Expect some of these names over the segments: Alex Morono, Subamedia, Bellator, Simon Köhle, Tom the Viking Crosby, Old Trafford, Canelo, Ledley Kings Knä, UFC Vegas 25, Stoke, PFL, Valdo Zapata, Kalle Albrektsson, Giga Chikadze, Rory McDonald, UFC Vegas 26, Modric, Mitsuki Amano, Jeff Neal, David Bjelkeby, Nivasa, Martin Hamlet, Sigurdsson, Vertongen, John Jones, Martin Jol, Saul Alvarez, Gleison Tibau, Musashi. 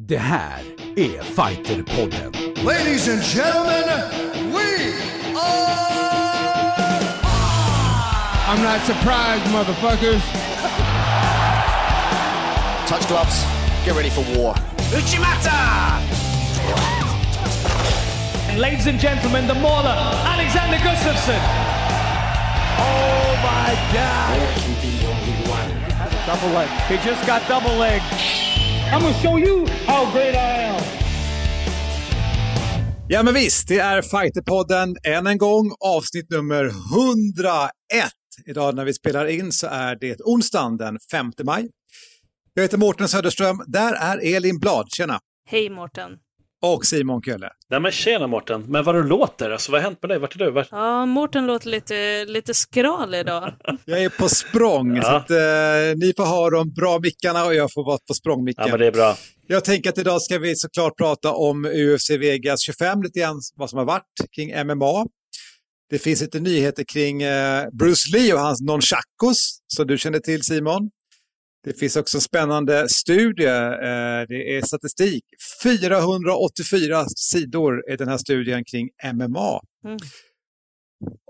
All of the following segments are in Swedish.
Det här är Fighterpodden. Ladies and gentlemen, we are... I'm not surprised, motherfuckers. Touch gloves, get ready for war. Uchimata! And ladies and gentlemen, the mauler, Alexander Gustafsson. Oh my God! There can be only one. Double leg. He just got double leg. I'm gonna show you how great I am. Ja men visst, det är Fighterpodden än en gång, avsnitt nummer 101. Idag när vi spelar in så är det onsdagen den 5 maj. Jag heter Morten Söderström, där är Elin Blad, tjena. Hej Morten. Och Simon Köhle. Nej men tjena Morten, men vad du låter, alltså vad har hänt med dig, vart är du? Vart... Ja, Morten låter lite skral idag. Jag är på språng, ja. Så att ni får ha de bra mickarna och jag får vara på språngmicken. Ja men det är bra. Jag tänker att idag ska vi såklart prata om UFC Vegas 25, lite grann vad som har varit kring MMA. Det finns lite nyheter kring Bruce Lee och hans nonchakos som du känner till Simon. Det finns också en spännande studie, det är statistik. 484 sidor är den här studien kring MMA. Mm.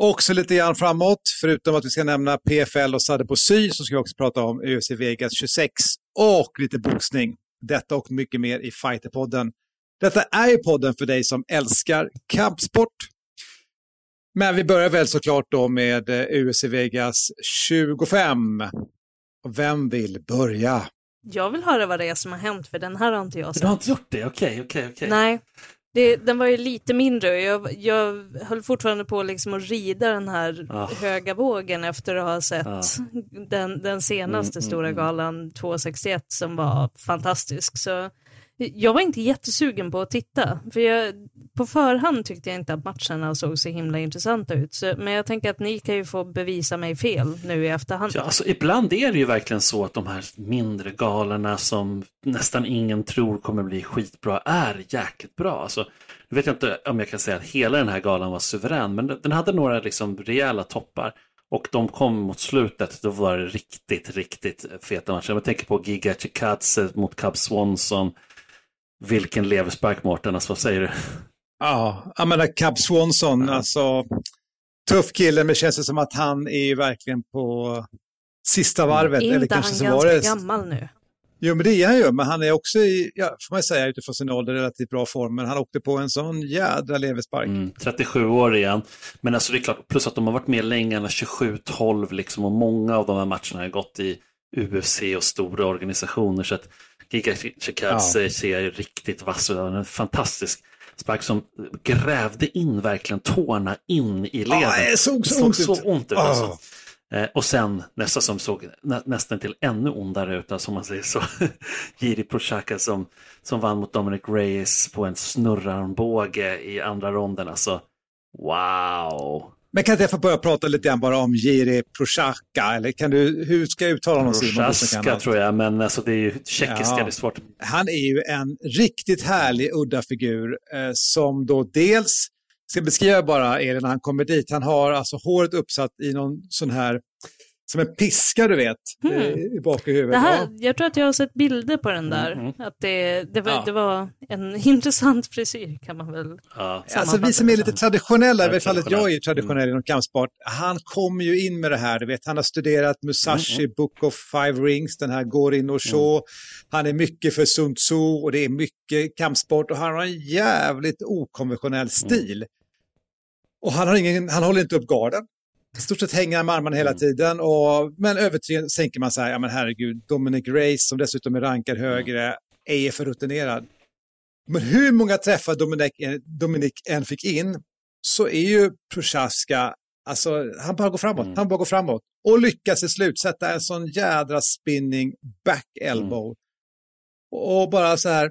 Också lite grann framåt, förutom att vi ska nämna PFL och Sadebo Sy så ska vi också prata om UFC Vegas 26 och lite boxning. Detta och mycket mer i Fighterpodden. Detta är ju podden för dig som älskar kampsport. Men vi börjar väl såklart då med UFC Vegas 25. Och vem vill börja? Jag vill höra vad det är som har hänt, för den här har inte jag sett. Du har inte gjort det? Okej. Nej, den var ju lite mindre. Jag höll fortfarande på liksom att rida den här höga vågen efter att ha sett den senaste stora galan 261 som var fantastisk. Så jag var inte jättesugen på att titta. För på förhand tyckte jag inte att matcherna såg så himla intressanta ut. Men jag tänker att ni kan ju få bevisa mig fel nu i efterhand. Ja, alltså, ibland är det ju verkligen så att de här mindre galerna som nästan ingen tror kommer bli skitbra är jäkligt bra. Alltså, nu vet jag inte om jag kan säga att hela den här galan var suverän. Men den hade några liksom rejäla toppar. Och de kom mot slutet. Då var det riktigt, riktigt feta matcher. Jag tänker på Giga Chikadze mot Cub Swanson. Vilken leverspark, Mårten, alltså, vad säger du? Ja, jag menar Cub Swanson, alltså tuff kille, men känns det som att han är ju verkligen på sista varvet. Eller kanske så var det. Är inte han ganska gammal nu? Jo, men det är han ju, men han är också i, får man säga, utifrån sin ålder relativt bra form, men han åkte på en sån jädra leverspark. 37 år igen, men alltså det är klart, plus att de har varit med länge, 27-12 liksom, och många av de här matcherna har gått i UFC och stora organisationer, så att Giga Chikadze ser riktigt vass ut. En fantastisk spark som grävde in verkligen tårna in i leden. Det såg så ont ut. Alltså. Och sen nästa som såg nästan till ännu ondare ut, som man säger så. Jiří Procházka som vann mot Dominic Reyes på en snurrarmbåge i andra ronden. Alltså, wow! Men kan inte jag få börja prata lite grann bara om Jiří Procházka? Eller hur ska jag uttala honom? Procházka tror jag, men alltså det är ju tjeckiska, det är svårt. Han är ju en riktigt härlig udda figur som då dels, ska beskriva bara är det när han kommer dit. Han har alltså håret uppsatt i någon sån här, som en piska du vet, i bak i huvudet. Det här, jag tror att jag har sett bilder på den där. Att det var en intressant frisyr kan man väl sammanfatta. Alltså vi som är lite traditionella, i alla fall jag är ju traditionell inom kampsport. Han kommer ju in med det här, du vet. Han har studerat Musashi, Book of Five Rings, den här Gorin och Shaw. Han är mycket för Sun Tzu och det är mycket kampsport. Och han har en jävligt okonventionell stil. Och han håller inte upp garden. I stort sett hänger han med armarna hela tiden. Men tänker man så här, ja men herregud, Dominic Reyes som dessutom är rankad högre är för rutinerad. Men hur många träffar Dominic än fick in så är ju Procházka, alltså han bara går framåt, och lyckas till slut sätta en sån jädra spinning back elbow. Och bara så här,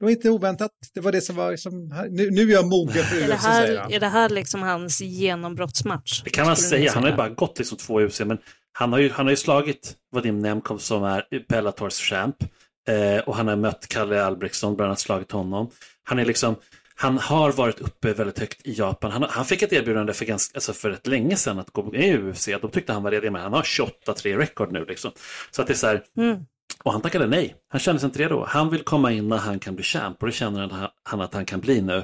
det var inte oväntat. Det var det som var liksom, nu är jag mogen för UFC, säger han. Är det här liksom hans genombrottsmatch? Det kan man säga. Han har ju bara gått liksom 2 UFC, men han har ju slagit Vadim Nemkov som är Bellators champ. Och han har mött Kalle Albrektsson, bland annat slagit honom. Han är liksom, han har varit uppe väldigt högt i Japan. Han fick ett erbjudande för ett länge sedan att gå i UFC. De tyckte han var redig, men han har 28-3 rekord nu liksom. Så att det är så här... Och han tackade nej. Han kände sig inte redo. Han vill komma in när han kan bli champ. Och det känner han att han kan bli nu.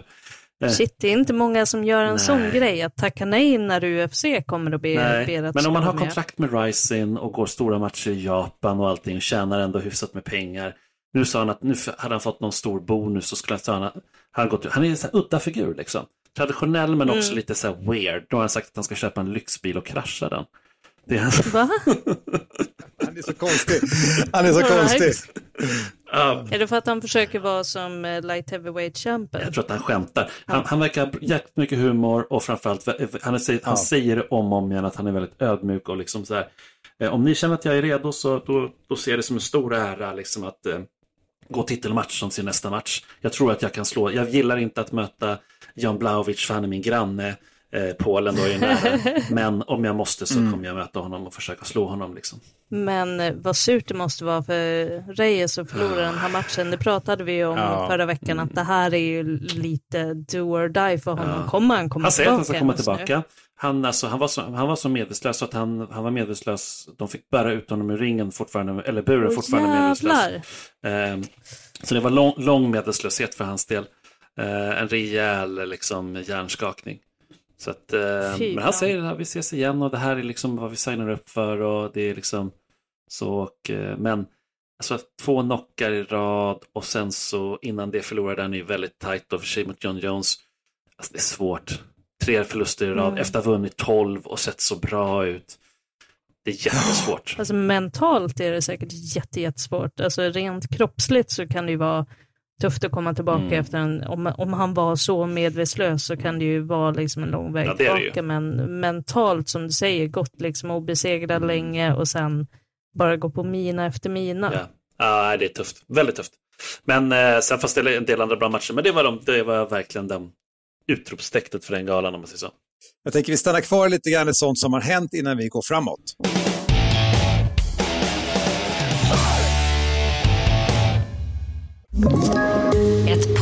Shit, det är inte många som gör en sån grej. Att tacka nej när UFC kommer att be att. Men om man har kontrakt med Rizin och går stora matcher i Japan och allting. Och tjänar ändå hyfsat med pengar. Nu sa han att nu hade han fått någon stor bonus. Och skulle han gått ut. Han är en sån här udda figur liksom. Traditionell men också lite så här weird. Då har han sagt att han ska köpa en lyxbil och krascha den. Det är han. Va? Han är så konstig. Är det för att han försöker vara som light heavyweight champion? Jag tror att han skämtar. Han verkar jäkligt mycket humor och framförallt han säger om igen att han är väldigt ödmjuk och liksom så här, om ni känner att jag är redo så då ser det som en stor ära liksom att gå titelmatch som sin nästa match. Jag tror att jag kan slå. Jag gillar inte att möta Jan Blaović för han är min granne. Polen då är nära. Men om jag måste så kommer jag möta honom och försöka slå honom liksom. Men vad surt det måste vara för Reyes och förlora den här matchen. Det pratade vi om förra veckan att det här är ju lite do or die för honom. Kommer han komma tillbaka? Han säger att han ska komma tillbaka. Han var så medvetslös att han var medvetslös. De fick bära ut honom i ringen fortfarande, eller buren fortfarande medvetslös. Så det var lång medvetslöshet för hans del. En rejäl liksom, hjärnskakning. Så att, men han säger att vi ses igen och det här är liksom vad vi signar upp för och det är liksom så och, men alltså, 2 knockar i rad och sen så innan det förlorade han ju väldigt tajt och för sig mot John Jones. Alltså, det är svårt. 3 förluster i rad efter att ha vunnit 12 och sett så bra ut. Det är jättesvårt. Alltså mentalt är det säkert jättesvårt. Alltså rent kroppsligt så kan det ju vara tufft att komma tillbaka efter en, om han var så medvetslös så kan det ju vara liksom en lång väg tillbaka, men mentalt som du säger gått liksom obesegrad länge och sen bara gå på mina efter mina. Det är tufft, väldigt tufft. Men sen fast det är en del andra bra matcher, men det var verkligen den utropstecknet för den galan om man säger så. Jag tänker vi stannar kvar lite grann i sånt som har hänt innan vi går framåt. Ett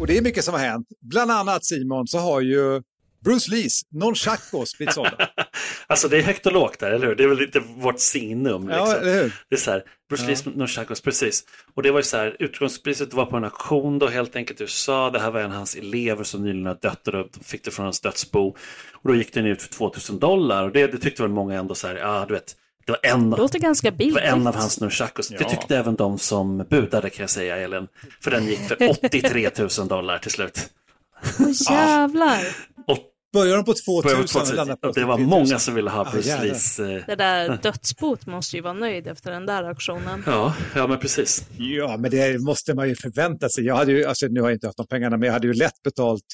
Och det är mycket som har hänt. Bland annat, Simon, så har ju Bruce Lees nonchakos blivit sålda. Alltså det är högt och lågt där, eller hur? Det är väl lite vårt signum. Liksom. Ja, eller hur? Det är så här, Bruce Lees nonchakos, precis. Och det var ju så här, utgångspriset var på en auktion då helt enkelt i USA. Det här var en av hans elever som nyligen har dött och då fick det från hans dödsbo. Och då gick den ut för $2,000 och det tyckte väl många ändå så här, du vet. Det var en av hans nunchakos. Det tyckte även de som budade kan jag säga, Elin. För den gick för $83,000 till slut. Åh jävlar! Och började de på 2,000? Det var många som ville ha Bruce Lees. Det där dödsbot måste ju vara nöjd efter den där auktionen. Ja, men precis. Ja, men det måste man ju förvänta sig. Jag hade ju, alltså, nu har jag inte haft de pengarna, men jag hade ju lätt betalt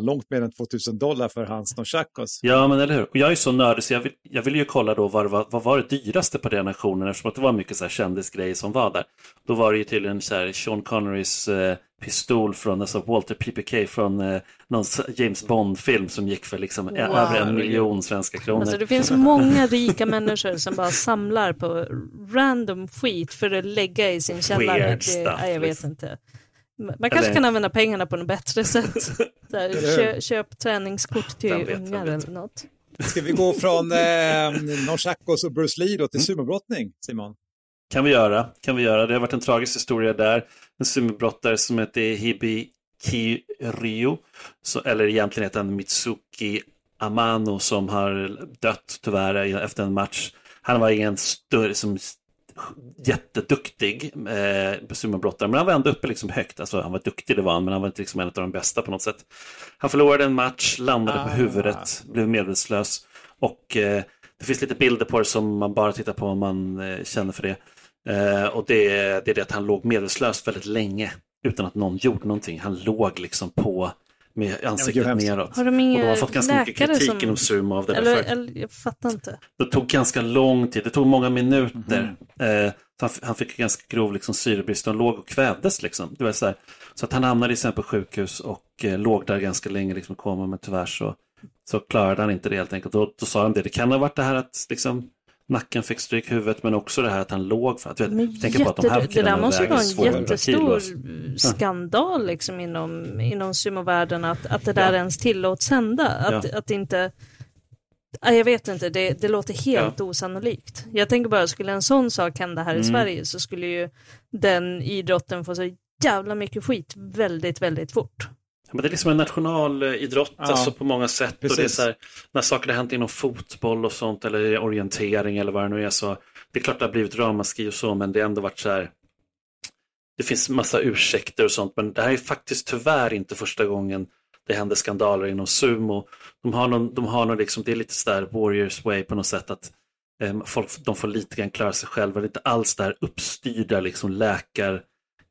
långt mer än $2,000 för hans nonchakos. Ja, men eller hur? Och jag är så nördig så jag vill ju kolla då vad var det dyraste på den auktionen eftersom att det var mycket så här kändisgrejer som var där. Då var det ju tydligen så här Sean Connerys pistol från alltså Walter PPK från någon James Bond-film som gick för liksom över 1 miljon svenska kronor. Alltså det finns många rika människor som bara samlar på random skit för att lägga i sin källare. Jag vet inte. Man kanske kan använda pengarna på något bättre sätt. Köp träningskort till ungar eller något. Ska vi gå från nonchakos och Bruce Lee då till sumobrottning, Simon? Kan vi göra. Det har varit en tragisk historia där. En sumobrottare som heter Hibiki Ryu, eller egentligen heter han Mitsuki Amano, som har dött tyvärr efter en match. Han var ingen större som jätteduktig sumobrottare, men han var ändå uppe liksom högt, alltså han var duktig, det var han, men han var inte liksom en av de bästa på något sätt. Han förlorade en match, landade på huvudet, blev medvetslös och det finns lite bilder på det som man bara tittar på om man känner för det, och det är det att han låg medvetslös väldigt länge utan att någon gjorde någonting. Han låg liksom på med ansiktet neråt. Och de har fått ganska mycket kritik som... inom sumo av det. Eller, jag fattar inte. Det tog ganska lång tid. Det tog många minuter. Mm. Han fick ganska grov liksom, syrebrist. Han låg och kvävdes. Liksom. Det var så här. Så att han hamnade i på sjukhus och låg där ganska länge. Liksom, kom, men tyvärr så klarade han inte det helt enkelt. Då sa han det. Det kan ha varit det här att... Liksom, nacken fick stryk huvudet, men också det här att han låg för att tänka på att de här det där måste ju vara en jättestor skandal liksom inom sumovärlden att det där ens tillåts hända att inte jag vet inte, det låter helt osannolikt. Jag tänker bara, skulle en sån sak hända här i Sverige så skulle ju den idrotten få så jävla mycket skit väldigt, väldigt fort. Men det är liksom en nationalidrott alltså på många sätt. Precis. Och det är så här, när saker har hänt inom fotboll och sånt eller orientering eller vad det nu är, så det är klart det har blivit ramaskri och så, men det har ändå varit så här, det finns massa ursäkter och sånt, men det här är faktiskt tyvärr inte första gången det händer skandaler inom sumo. De har någon liksom, det är lite så där warriors way på något sätt att folk, de får lite grann klara sig själva. Det är inte alls där uppstyrda liksom läkare.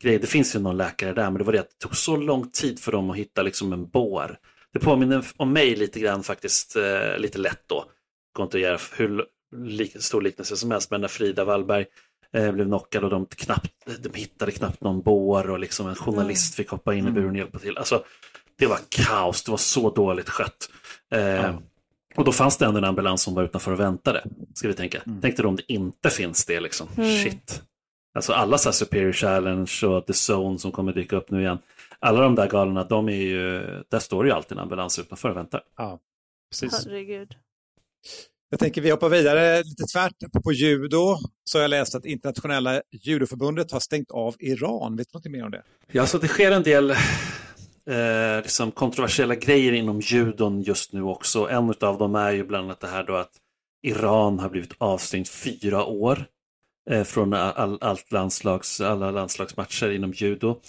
Det finns ju någon läkare där, men det var det att det tog så lång tid för dem att hitta liksom en bår. Det påminner om mig lite grann faktiskt, lite lätt då. Går inte att göra hur stor liknelse som helst, men när Frida Wallberg blev knockad och de hittade knappt någon bår och liksom en journalist fick hoppa in i buren och hjälpa till. Alltså, det var kaos, det var så dåligt skött. Och då fanns det ändå en ambulans som var utanför och väntade, ska vi tänka. Tänkte du om det inte finns det liksom? Shit. Alltså alla så här Superior Challenge och The Zone som kommer dyka upp nu igen. Alla de där galorna, de är ju, där står ju alltid en ambulans utanför och väntar. Ja, precis. Herregud. Jag tänker vi hoppar vidare lite tvärt på judo. Så har jag läst att internationella judoförbundet har stängt av Iran. Vet du något mer om det? Ja, så det sker en del liksom kontroversiella grejer inom judon just nu också. En av dem är ju bland annat det här då att Iran har blivit avstängt 4 år. Från alla landslagsmatcher inom judo.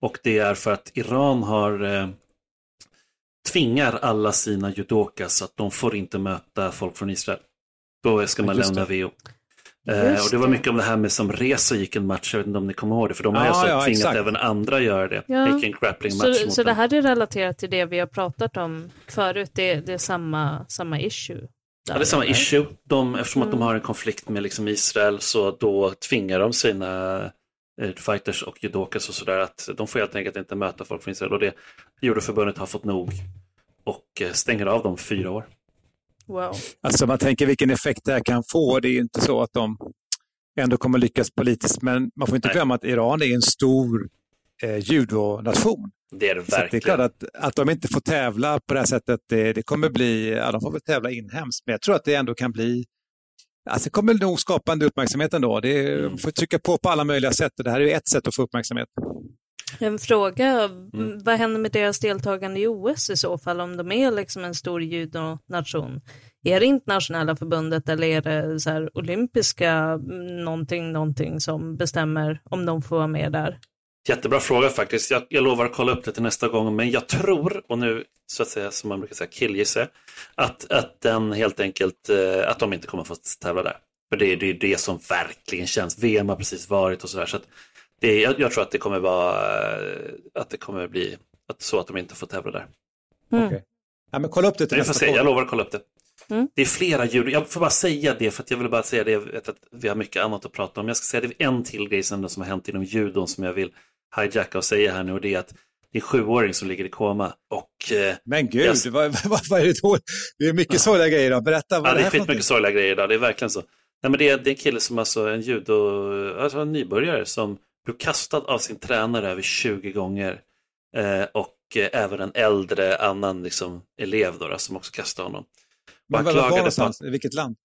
Och det är för att Iran har tvingar alla sina judokas att de får inte möta folk från Israel. Då ska man lämna VO. Och det var mycket om det här med som Reza gick en match. Jag vet inte om ni kommer ihåg det, för de har tvingat även andra göra det. Gick en grappling-match så det här är relaterat till det vi har pratat om förut. Det är samma issue. Ja, det är samma issue. Eftersom att de har en konflikt med liksom Israel, så då tvingar de sina fighters och judokas och sådär att de får helt enkelt inte möta folk från Israel. Och det judoförbundet har fått nog och stänger av dem 4 år. Wow. Alltså man tänker vilken effekt det här kan få. Det är ju inte så att de ändå kommer lyckas politiskt, men man får inte glömma att Iran är en stor judonation. Det är det verkligen. Så det är klart att de inte får tävla på det här sättet, det kommer bli, de får väl tävla inhemskt, men jag tror att det ändå kan bli, alltså det kommer nog skapa en uppmärksamhet ändå. De får trycka på alla möjliga sätt, och det här är ju ett sätt att få uppmärksamhet. En fråga, vad händer med deras deltagande i OS i så fall, om de är liksom en stor judonation? Är det internationella förbundet eller är det så här olympiska någonting som bestämmer om de får vara med där? Jättebra fråga faktiskt. Jag lovar att kolla upp det till nästa gång, men jag tror, och nu så att säga som man brukar säga killgissa, att den helt enkelt att de inte kommer få tävla där. För det är det som verkligen känns. VM har precis varit och sådär, så att jag tror att det kommer vara att det kommer bli så att de inte får tävla där. Okej. Ja, men kolla upp det till nästa gång. Jag lovar att kolla upp det. Det är flera djur. Jag får bara säga det för att jag vill bara säga det, vet att vi har mycket annat att prata om. Jag ska säga det en till grej som har hänt inom judon som jag vill hijacka och säga här nu, och det är att det är 7-åring som ligger i koma och... Men gud, vad är det då? Det är mycket sorgliga grejer då, berätta vad det är. Det är skitmycket sorgliga grejer då, det är verkligen så. Nej, men det är en kille som alltså en judo, alltså en nybörjare som blev kastad av sin tränare över 20 gånger och även en äldre annan liksom elev då, som också kastade honom. Men vad var någonstans? I vilket land?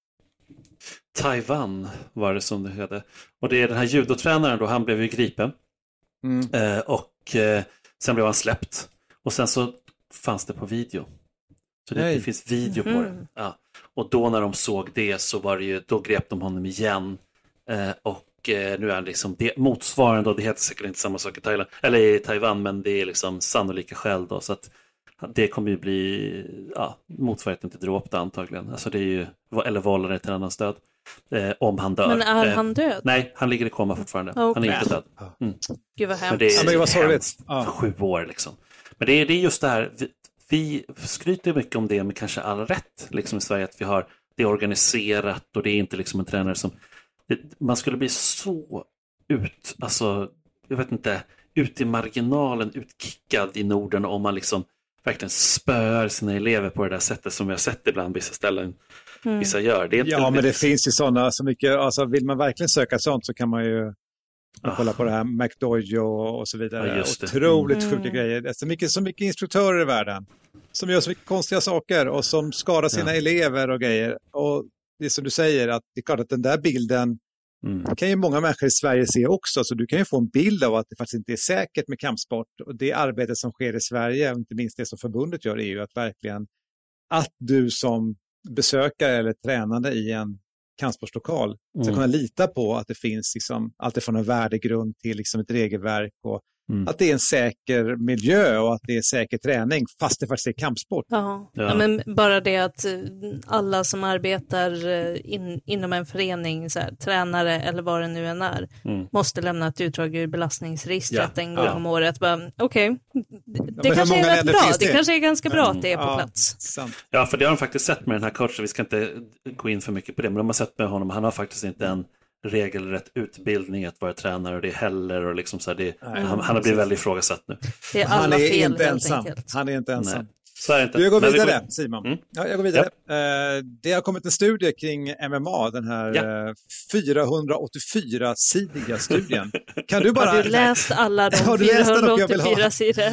Taiwan var det som det hette. Och det är den här judotränaren då, han blev ju gripen. Och sen blev han släppt. Och sen så fanns det på video. Så det finns video på det. Ja. Och då när de såg det så var det ju, då grep de honom igen. Och nu är han liksom det, motsvarande, och det heter säkert inte samma sak i Thailand, eller i Taiwan, men det är liksom sannolika skäl då. Så att det kommer ju bli motsvarigheten till dråp antagligen. Alltså det är ju, eller vållande till annans död. Om han dör. Men är han död? Nej, han ligger i koma fortfarande. Okay. Han är inte död. Gud vad hemskt. Men det är 7 år liksom. Men det är just det här, vi skryter mycket om det, men kanske all rätt liksom i Sverige, att vi har det är organiserat och det är inte liksom en tränare som man skulle bli så ut, alltså jag vet inte, ut i marginalen, utkickad i Norden om man liksom verkligen spör sina elever på det där sättet som vi har sett ibland vissa ställen vissa gör. Det är inte men det finns ju sådana så mycket, alltså vill man verkligen söka sånt så kan man ju kolla på det här McDojo och så vidare. Otroligt sjuka grejer. Det är så mycket instruktörer i världen som gör så mycket konstiga saker och som skadar sina elever och grejer. Och det är som du säger, att det är klart att den där bilden kan ju många människor i Sverige se också. Så du kan ju få en bild av att det faktiskt inte är säkert med kampsport. Och det arbete som sker i Sverige, och inte minst det som förbundet gör, är ju att verkligen att du som besökare eller tränande i en kampsportslokal ska kunna lita på att det finns liksom allt från en värdegrund till liksom ett regelverk och att det är en säker miljö och att det är säker träning fast det faktiskt är kampsport. Ja, men bara det att alla som arbetar inom en förening, så här, tränare eller vad det nu än är, måste lämna ett utdrag ur belastningsregistret en gång om året. Okej, det kanske är rätt bra. Det kanske är ganska bra att det är på plats. Sant. Ja, för det har de faktiskt sett med den här coachen. Vi ska inte gå in för mycket på det, men de har sett med honom. Han har faktiskt inte en regelrätt utbildning att vara tränare och det heller och liksom så här, det, han har blivit väldigt ifrågasatt nu. Det är alla fel, inte ensam. Han är inte ensam. Nej, så är det inte. Jag går vidare, Simon. Jag går vidare. Ja. Det har kommit en studie kring MMA, den här 484-sidiga studien. Kan du bara... Har du läst alla de 484 sidor?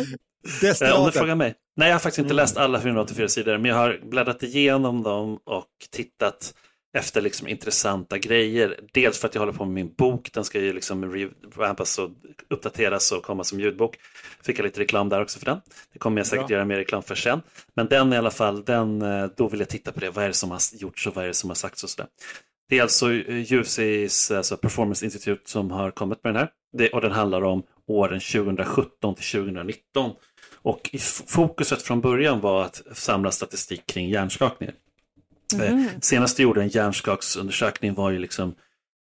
Om du frågar mig. Nej, jag har faktiskt inte läst alla 484 sidor, men jag har bläddrat igenom dem och tittat efter liksom intressanta grejer. Dels för att jag håller på med min bok. Den ska ju liksom revampas och uppdateras och komma som ljudbok. Fick jag lite reklam där också för den. Det kommer jag säkert göra mer reklam för sen. Men den i alla fall, då vill jag titta på det. Vad är det som har gjorts och vad är det som har sagts och sådär. Det är alltså UFCs alltså Performance Institute som har kommit med den här. Och den handlar om åren 2017 till 2019. Och fokuset från början var att samla statistik kring hjärnskakningar. Senaste gjorde en hjärnskaksundersökning var ju liksom,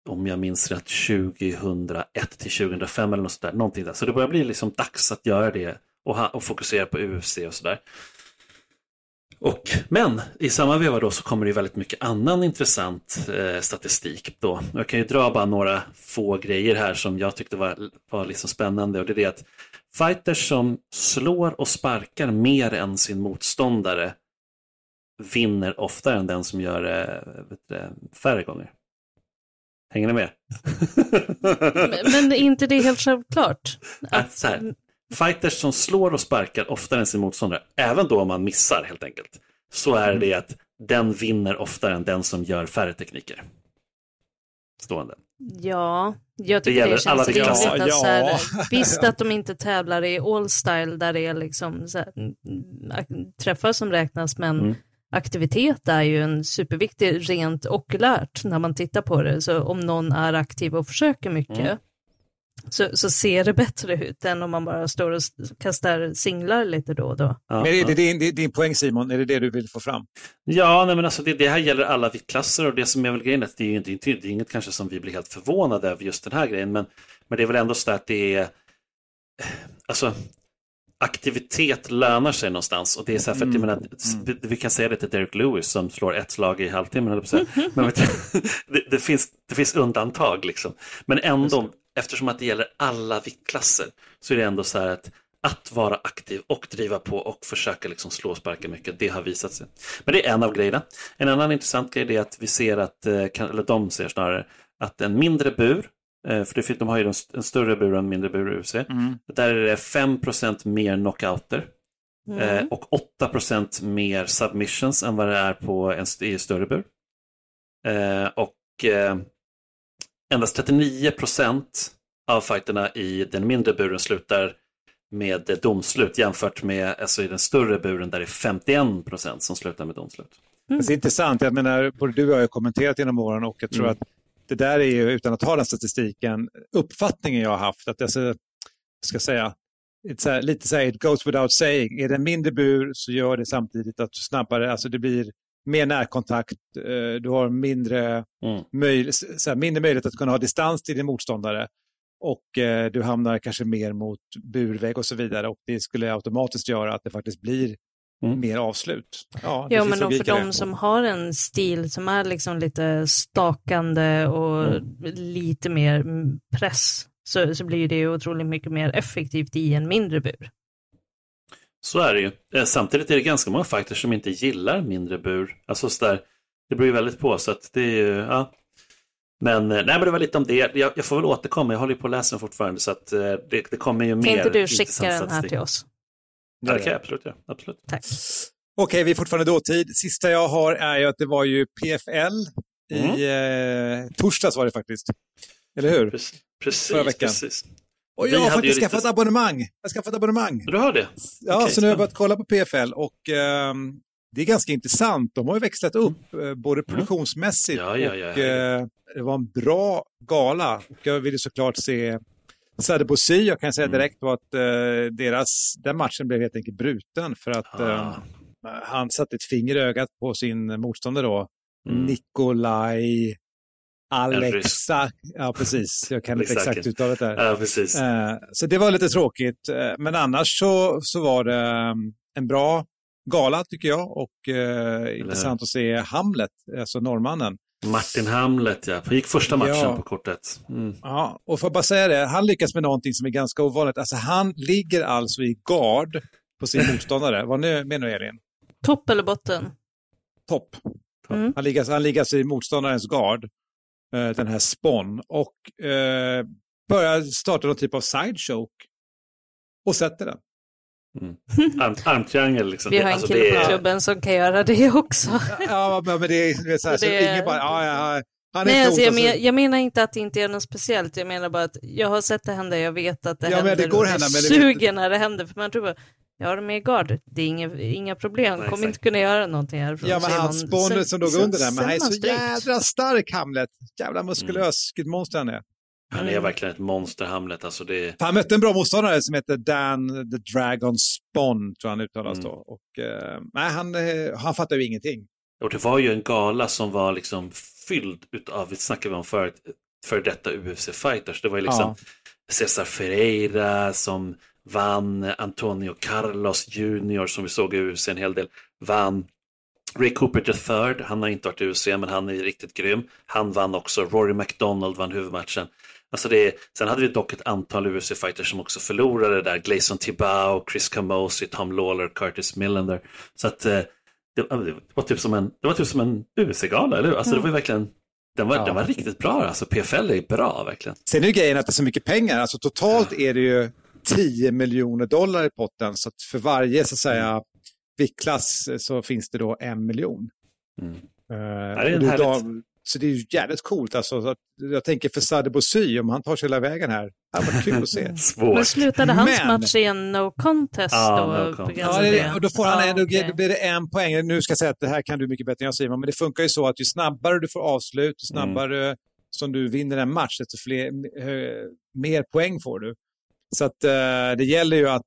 om jag minns rätt, 2001 till 2005 eller något sådär, någonting där. Så det börjar bli liksom dags att göra det och fokusera på UFC och sådär. Men i samma veva då så kommer det väldigt mycket annan intressant statistik då. Jag kan ju dra bara några få grejer här som jag tyckte var liksom spännande, och det är det att fighters som slår och sparkar mer än sin motståndare vinner oftare än den som gör färre gånger. Hänger ni med? Men är inte det helt självklart? Så här, fighters som slår och sparkar oftare än sin motståndare, även då om man missar helt enkelt, så är det att den vinner oftare än den som gör färre tekniker. Stående. Ja, jag tycker det känns rimligt att så här, visst att de inte tävlar i all-style där det är liksom så här, träffar som räknas, men aktivitet är ju en superviktig rent okulärt när man tittar på det. Så om någon är aktiv och försöker mycket så ser det bättre ut än om man bara står och kastar singlar lite då och då. Men är det din poäng, Simon? Är det det du vill få fram? Ja, nej, men alltså det här gäller alla viktklasser, och det som är väl grejen är att det är ju inte inget kanske som vi blir helt förvånade över just den här grejen, men det är väl ändå så att det är alltså... aktivitet lönar sig någonstans, och det är så här för att vi kan säga det till Derek Lewis som slår ett slag i halvtimmen, men det finns undantag liksom. Men ändå, eftersom att det gäller alla viktklasser, så är det ändå så här att vara aktiv och driva på och försöka liksom slå och sparka mycket, det har visat sig. Men det är en av grejerna. En annan intressant grej är att vi ser att, eller de ser snarare, att en mindre bur, för de har ju en större bur och en mindre bur i UFC. Där är det 5% mer knockouter och 8% mer submissions än vad det är på en större bur. Och endast 39% av fighterna i den mindre buren slutar med domslut, jämfört med alltså i den större buren där det är 51% som slutar med domslut. Det är intressant. Jag menar, både du och jag har kommenterat genom åren, och jag tror att det där är ju, utan att ha den statistiken, uppfattningen jag har haft, att jag ska säga, lite så här, it goes without saying. Är det en mindre bur så gör det samtidigt att du snabbare, alltså det blir mer närkontakt, du har mindre möjlighet att kunna ha distans till din motståndare, och du hamnar kanske mer mot burväg och så vidare, och det skulle automatiskt göra att det faktiskt blir mer avslut. Ja, det men för de som har en stil som är liksom lite stakande och lite mer press, så blir det ju otroligt mycket mer effektivt i en mindre bur. Så är det ju. Samtidigt är det ganska många fighters som inte gillar mindre bur. Alltså så där, det blir ju väldigt på, så att det är ju, ja. Men det var lite om det. Jag får väl återkomma, jag håller ju på läsen fortfarande, så att det kommer ju kan mer. Kan inte du skicka den här till oss? Ja, det kan jag absolut, ja. Absolut. Tack. Okej, vi är fortfarande dåtid. Sista jag har är ju att det var ju PFL i torsdags var det faktiskt. Eller hur? Precis. Och jag har faktiskt skaffat ett abonnemang. Du har det? Ja, okej, så nu har jag börjat kolla på PFL och det är ganska intressant. De har ju växlat upp både produktionsmässigt och det var en bra gala. Och jag ville såklart se Sadebosy. Jag kan säga direkt på att den matchen blev helt enkelt bruten för att han satte ett finger i ögat på sin motståndare då. Nikolaj Alexa, ja precis, jag kan inte exakt uttalet där. Ja, precis. Så det var lite tråkigt, men annars så var det en bra gala tycker jag, och intressant att se Hamlet, alltså norrmannen. Martin Hamlet, ja. Han gick första matchen på kortet. Mm. Ja, och för att bara säga det, han lyckas med någonting som är ganska ovanligt. Alltså han ligger alltså i gard på sin motståndare. Vad menar du, Elin? Topp eller botten? Topp. Mm. Han ligger i motståndarens gard. Den här spån. Och börjar starta någon typ av sidechoke. Och sätter den. Mm. Armtriangel liksom. Vi har en kille på klubben som kan göra det också. Men det är så här. Så det... ingen bara, han är nej, inte alltså, jag menar inte att det inte är något speciellt. Jag menar bara att jag har sett det hända. Jag vet att det händer. Det går hända, men suger när det händer. För man tror bara, jag har dem i gard. Det är inga problem. Nej, kommer inte kunna göra någonting härifrån. Ja, men han spånade som låg under där. Men han är så jävla stark, Hamlet. Jävla muskulös. Vilket monster han är. Han är verkligen ett monster, Hamlet. Alltså det... Han mötte en bra motståndare som heter Dan the Dragon Spawn, tror han uttalas då. Och, han fattar ju ingenting. Och det var ju en gala som var liksom fylld utav, vi snackade om för detta UFC-fighters. Det var ju liksom Cesar Ferreira som vann, Antonio Carlos Jr. som vi såg i UFC en hel del, vann. Ray Cooper III, han har inte varit i UFC, men han är riktigt grym. Han vann också. Rory McDonald vann huvudmatchen. Alltså sen hade vi dock ett antal UFC-fighters som också förlorade där. Gleison Tibau, Chris Camozzi, Tom Lawler, Curtis Millender. Så att det var typ som en UFC-gala, eller hur? Alltså det var verkligen... Den var riktigt bra. Alltså PFL är bra, verkligen. Sen är ju grejen att det är så mycket pengar. Alltså totalt är det ju $10 miljoner i potten. Så att för varje, så att säga... viktklass så finns det då 1 miljon. Så det är ju jävligt coolt alltså, så att jag tänker för Sadebosy, om han tar sig hela vägen här, det var kul att se. Men slutade hans match i en no contest då? No contest. Och då får han då blir det 1 poäng. Nu ska jag säga att det här kan du mycket bättre än jag, Simon, men det funkar ju så att ju snabbare du får avslut, ju snabbare som du vinner en match, desto mer poäng får du. Så att det gäller ju att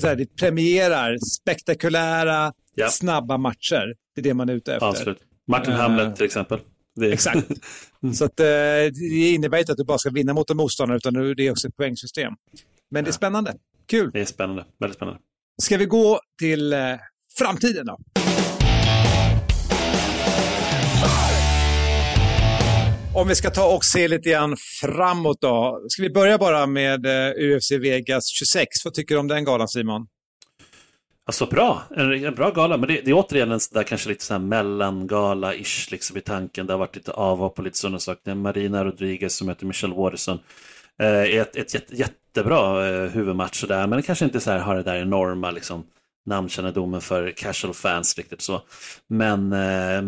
det premierar spektakulära, snabba matcher. Det är det man är ute efter. Absolut. Martin Hamlet till exempel. Exakt. Så att det innebär inte att du bara ska vinna mot en motståndare, utan det är också ett poängsystem. Men det är spännande. Kul. Det är spännande. Väldigt spännande. Ska vi gå till framtiden då? Om vi ska ta och se lite grann framåt då. Ska vi börja bara med UFC Vegas 26? Vad tycker du om den galan, Simon? Alltså bra. En bra gala. Men det är återigen en där kanske lite så här mellangala-ish liksom i tanken. Det har varit lite avhopp och lite sådana saker. Marina Rodriguez som möter Michelle Waterson är ett jättebra huvudmatch där. Men det kanske inte så här har det där enorma liksom namnkännedomen för casual fans riktigt så. Men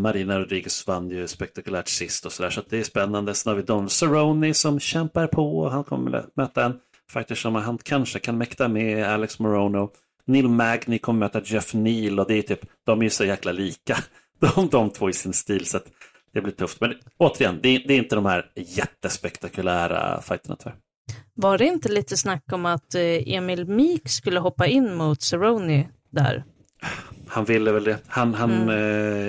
Marina Rodriguez vann ju spektakulärt sist och sådär, så att det är spännande. Sen har vi Don Cerrone som kämpar på, och han kommer möta en faktiskt som han kanske kan mäkta med, Alex Morono. Neil Magny kommer möta Jeff Neal, och det är typ, de är ju så jäkla lika de två i sin stil, så att det blir tufft. Men återigen, det är inte de här jättespektakulära fighterna tyvärr. Var det inte lite snack om att Emil Meek skulle hoppa in mot Cerrone där? Han ville väl det. Han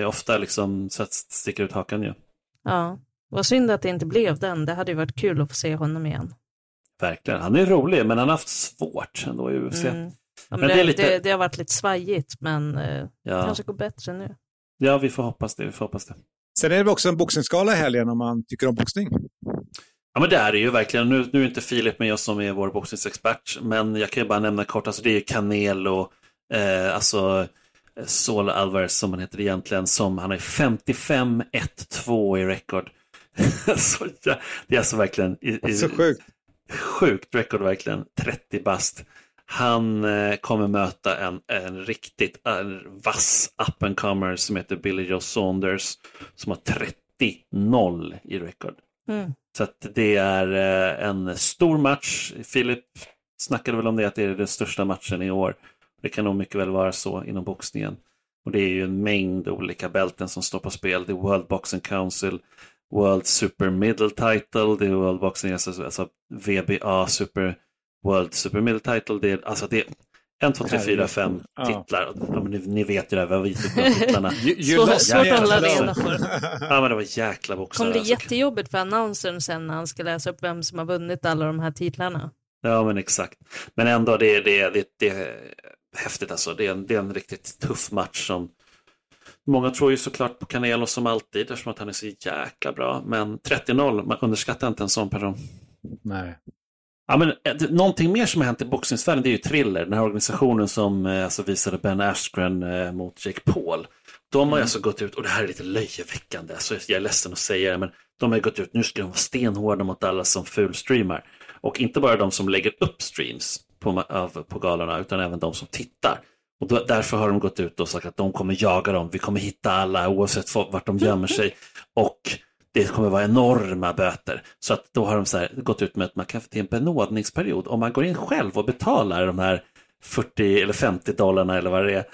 ofta liksom så att sticker ut hakan ju. Ja, vad synd att det inte blev den. Det hade ju varit kul att få se honom igen. Verkligen, han är rolig, men han har haft svårt ändå i UFC. Men det, det har varit lite svajigt, men det kanske går bättre nu. Ja, vi får hoppas det, vi får hoppas det. Sen är det också en boxningsskala i helgen om man tycker om boxning. Ja, men det är det ju verkligen. Nu är inte Filip med oss som är vår boxningsexpert, men jag kan ju bara nämna kort, alltså det är ju Canelo, alltså Saul Alvarez som han heter egentligen, som han är 55-1-2 i rekord. Så ja, det är alltså verkligen så sjukt. Sjukt rekord verkligen, 30 bast. Han kommer möta en riktigt vass up-and-comer som heter Billy Joe Saunders som har 30-0 i rekord. Mm. Så att det är en stor match. Filip snackade väl om det, att det är den största matchen i år. Det kan nog mycket väl vara så inom boxningen. Och det är ju en mängd olika bälten som står på spel. Det är World Boxing Council, World Super Middle Title, det är World Boxing, alltså VBA World Super Middle Title, det är, alltså det är 1, 2, 3, 4, 5 titlar. Ja, ni vet ju det här, vi har visat på titlarna. Svårt att hålla reda på. Ja, men det var jäkla boxare. Kom det jättejobbigt för annonsen sen när han ska läsa upp vem som har vunnit alla de här titlarna? Ja, men exakt. Men ändå, det är häftigt alltså. Det är en riktigt tuff match som många tror ju såklart på Canelo som alltid, eftersom att han är så jäkla bra. Men 30-0, man underskattar inte en sån person. Nej. Ja, men någonting mer som har hänt i boxningsvärlden, det är ju Thriller, den här organisationen som alltså visade Ben Askren mot Jake Paul. De har alltså gått ut, och det här är lite löjeväckande, så jag är ledsen att säga det, men de har gått ut, nu ska de vara stenhårda mot alla som fullstreamar. Och inte bara de som lägger upp streams på galorna, utan även de som tittar. Och därför har de gått ut och sagt att de kommer jaga dem, vi kommer hitta alla oavsett vart de gömmer sig, och det kommer vara enorma böter. Så att då har de så här gått ut med att man kan få till en benådningsperiod. Om man går in själv och betalar de här 40 eller 50 dollarna eller vad det är,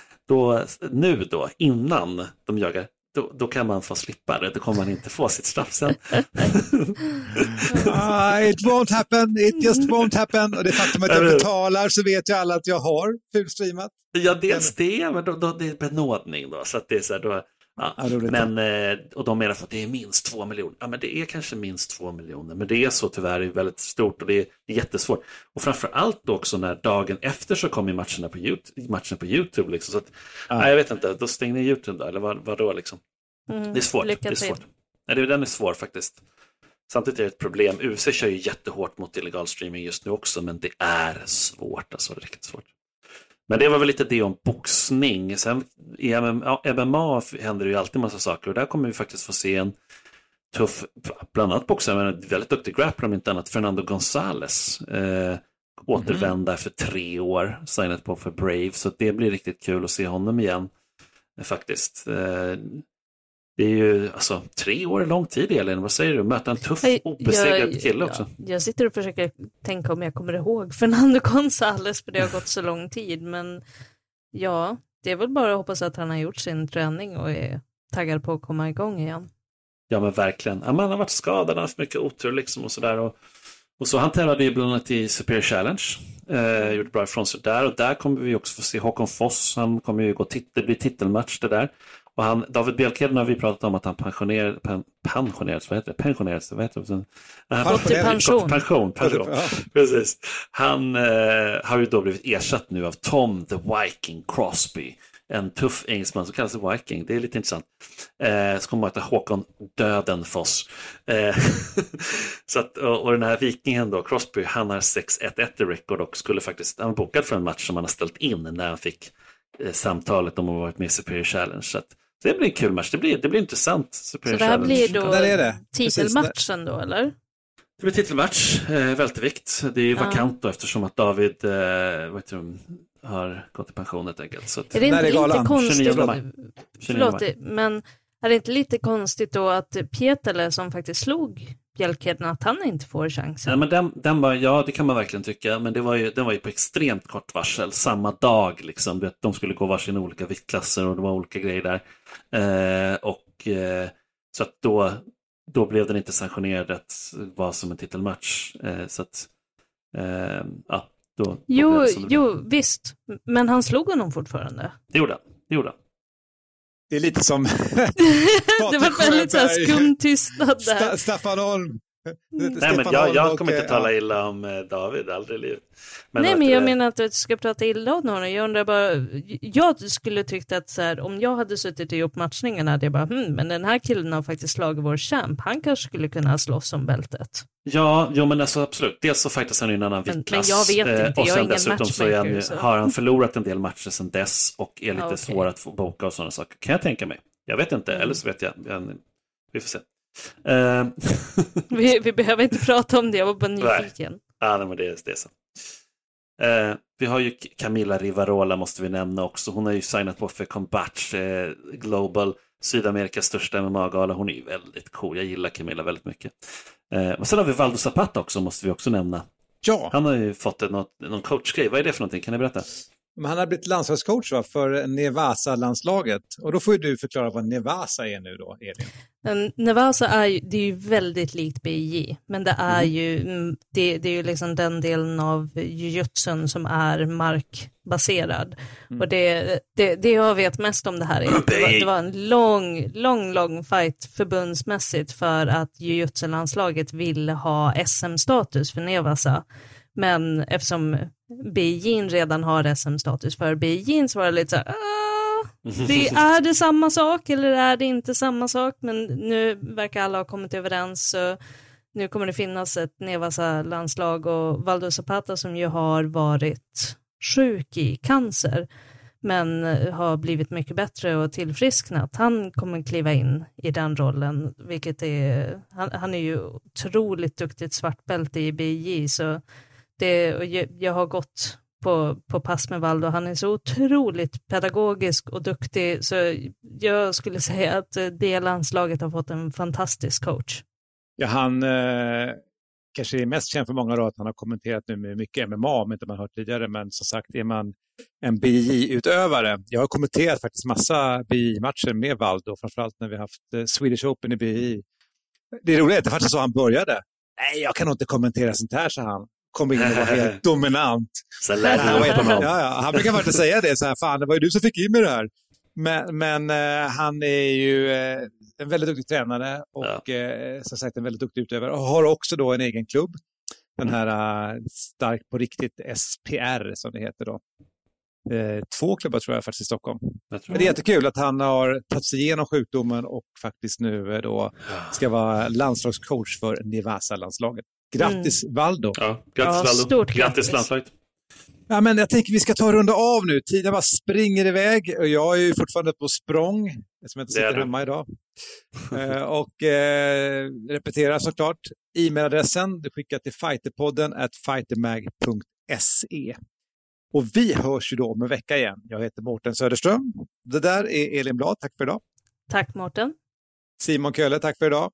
då, innan de jagar, då kan man få slippa det. Då kommer man inte få sitt straff sen. It won't happen, it just won't happen. Och det faktum att jag betalar, så vet ju alla att jag har fulstreamat. Ja, dels det, men då det är benådning då. Så att det är så här, då... Ja, men, och de menar att det är minst 2 miljoner. Ja, men det är kanske minst 2 miljoner. Men det är så tyvärr, det är väldigt stort. Och det är jättesvårt. Och framförallt då också när dagen efter så kommer matcherna på YouTube liksom. Så att, nej, jag vet inte, då stänger ni YouTube då. Eller vad då liksom. Det är svårt, det är svårt. Nej, den är svår faktiskt. Samtidigt är det ett problem, UFC kör ju jättehårt mot illegal streaming just nu också. Men det är svårt, alltså riktigt svårt. Men det var väl lite det om boxning. Sen i MMA händer det ju alltid massa saker. Och där kommer vi faktiskt få se en tuff, bland annat boxare, men en väldigt duktig grappler om inte annat, Fernando Gonzalez. Återvända för 3 år, signat på för Brave. Så det blir riktigt kul att se honom igen faktiskt. Det är ju alltså 3 år lång tid, Elin. Vad säger du? Möta en tuff, obesegrad kille också. Jag sitter och försöker tänka om jag kommer ihåg Fernando Gonzalez, för det har gått så lång tid. Men ja, det är väl bara att hoppas att han har gjort sin träning och är taggad på att komma igång igen. Ja, men verkligen. Ja, man har varit skadad, han har haft mycket otur liksom och sådär. Och så han tävlade ju bland annat i Superior Challenge. Gjorde bra ifrån sig där. Och där kommer vi också få se Håkon Foss. Han kommer ju gå bli titelmatch det där. Och han, David Bjelkeby, har vi pratat om att han pensionerades. Ja. Precis. Han har ju då blivit ersatt nu av Tom the Viking Crosby, en tuff engelsman som kallas The Viking. Det är lite intressant. Så kommer man att Håkon Dödenfoss. Så att, och den här vikingen då, Crosby, han har 6-1-1 i rekord och skulle faktiskt, han bokat för en match som han har ställt in när han fick samtalet om att ha varit med i Superior Challenge. Så att det blir en kul match. Det blir intressant. Superior så det här Challenge. Blir då titelmatchen då, eller? Det blir titelmatch. Vältevikt. Det är ju vakant då, eftersom att David har gått i pension helt enkelt. Så att, är det inte lite konstigt? Förlåt, men är det inte lite konstigt då att Pietele, som faktiskt slog Bjelkheden, att han inte får chansen? Nej, men den var, ja, det kan man verkligen tycka, men den var ju på extremt kort varsel, samma dag liksom, vet, de skulle gå varsin olika viktklasser och det var olika grejer där, så att då blev den inte sanktionerad att vara som en titelmatch, så att ja, då jo, visst, men han slog honom fortfarande. Det gjorde han. Det är lite som... det var väldigt så här skumtystnad där. Staffan Holm Nej, men jag kommer inte tala illa om David, aldrig i livet. Nej, men jag menar att du ska prata illa om någon. Jag undrar bara, jag skulle tyckt att så här, om jag hade suttit i uppmatchningen hade jag bara, men den här killen har faktiskt slagit vår champ, han kanske skulle kunna slåss om bältet. Ja, jo, men alltså absolut. Dels så fightas han i en annan viktklass. Men jag vet inte, och sen jag är dessutom så, är han, så har han förlorat en del matcher sedan dess och är lite svår att få boka och sådana saker, kan jag tänka mig. Jag vet inte, eller så vet jag. Vi får se. Vi behöver inte prata om det, jag var bara nyfiken. Nej, men det är så. Vi har ju Camilla Rivarola, måste vi nämna också. Hon har ju signat på för Combat Global, Sydamerikas största MMA-gala. Hon är ju väldigt cool, jag gillar Camilla väldigt mycket. Och sen har vi Valdo Zapata också, måste vi också nämna. Ja. Han har ju fått någon coachgrej, vad är det för någonting, kan ni berätta? Men han har blivit landslagscoach för Nivasa-landslaget. Och då får ju du förklara vad Nivasa är nu då, Elin. Nivasa är ju, det är ju väldigt likt BJJ. Men det är ju, det är ju liksom den delen av jujutsun som är markbaserad. Mm. Och det jag vet mest om det här är att det var en lång fight förbundsmässigt för att jujutsun-landslaget ville ha SM-status för Nivasa. Men eftersom Beijing redan har SM-status för Beijing så var det lite så här, är det samma sak eller är det inte samma sak? Men nu verkar alla ha kommit överens, så nu kommer det finnas ett Nivasa-landslag. Och Valdo Zapata, som ju har varit sjuk i cancer men har blivit mycket bättre och tillfrisknat, han kommer kliva in i den rollen, vilket är, han är ju otroligt duktigt svartbälte i BJ, så jag har gått på pass med Valdo, han är så otroligt pedagogisk och duktig, så jag skulle säga att det landslaget har fått en fantastisk coach. Ja, han kanske är mest känd för många då att han har kommenterat nu med mycket MMA, om inte man hört tidigare, men som sagt är man en BJJ-utövare. Jag har kommenterat faktiskt massa BJJ-matcher med Valdo, framförallt när vi har haft Swedish Open i BJJ. Det roliga är att det faktiskt så han började. Nej, jag kan inte kommentera sånt här, så han kom in och var helt dominant. Så lär han brukar faktiskt säga det så här, fan, det var ju du som fick in med det här. Men han är ju en väldigt duktig tränare och som sagt en väldigt duktig utövare, och har också då en egen klubb. Den här starkt på riktigt, SPR som det heter då. 2 klubbar tror jag faktiskt i Stockholm. Men det är jättekul att han har tagit sig igenom sjukdomen och faktiskt nu då ska vara landslagscoach för Nivasa-landslaget. Grattis Valdo! Ja, grattis Valdo! Grattis landslaget! Ja, men jag tänker vi ska ta runda av nu. Tiden bara springer iväg och jag är ju fortfarande på språng som jag inte sitter hemma idag. Och repeterar såklart e-mailadressen. Du skickar till fighterpodden@fightermag.se. Och vi hörs ju då om en vecka igen. Jag heter Morten Söderström. Det där är Elin Blad. Tack för idag. Tack Morten. Simon Köhle, tack för idag.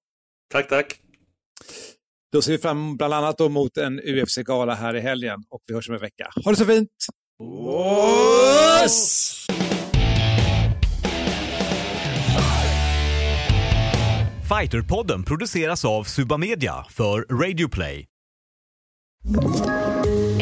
Tack, tack. Då ser vi fram bland annat då mot en UFC-gala här i helgen. Och vi hörs om en vecka. Ha det så fint! Oss! Fighterpodden produceras av Subamedia för Radioplay.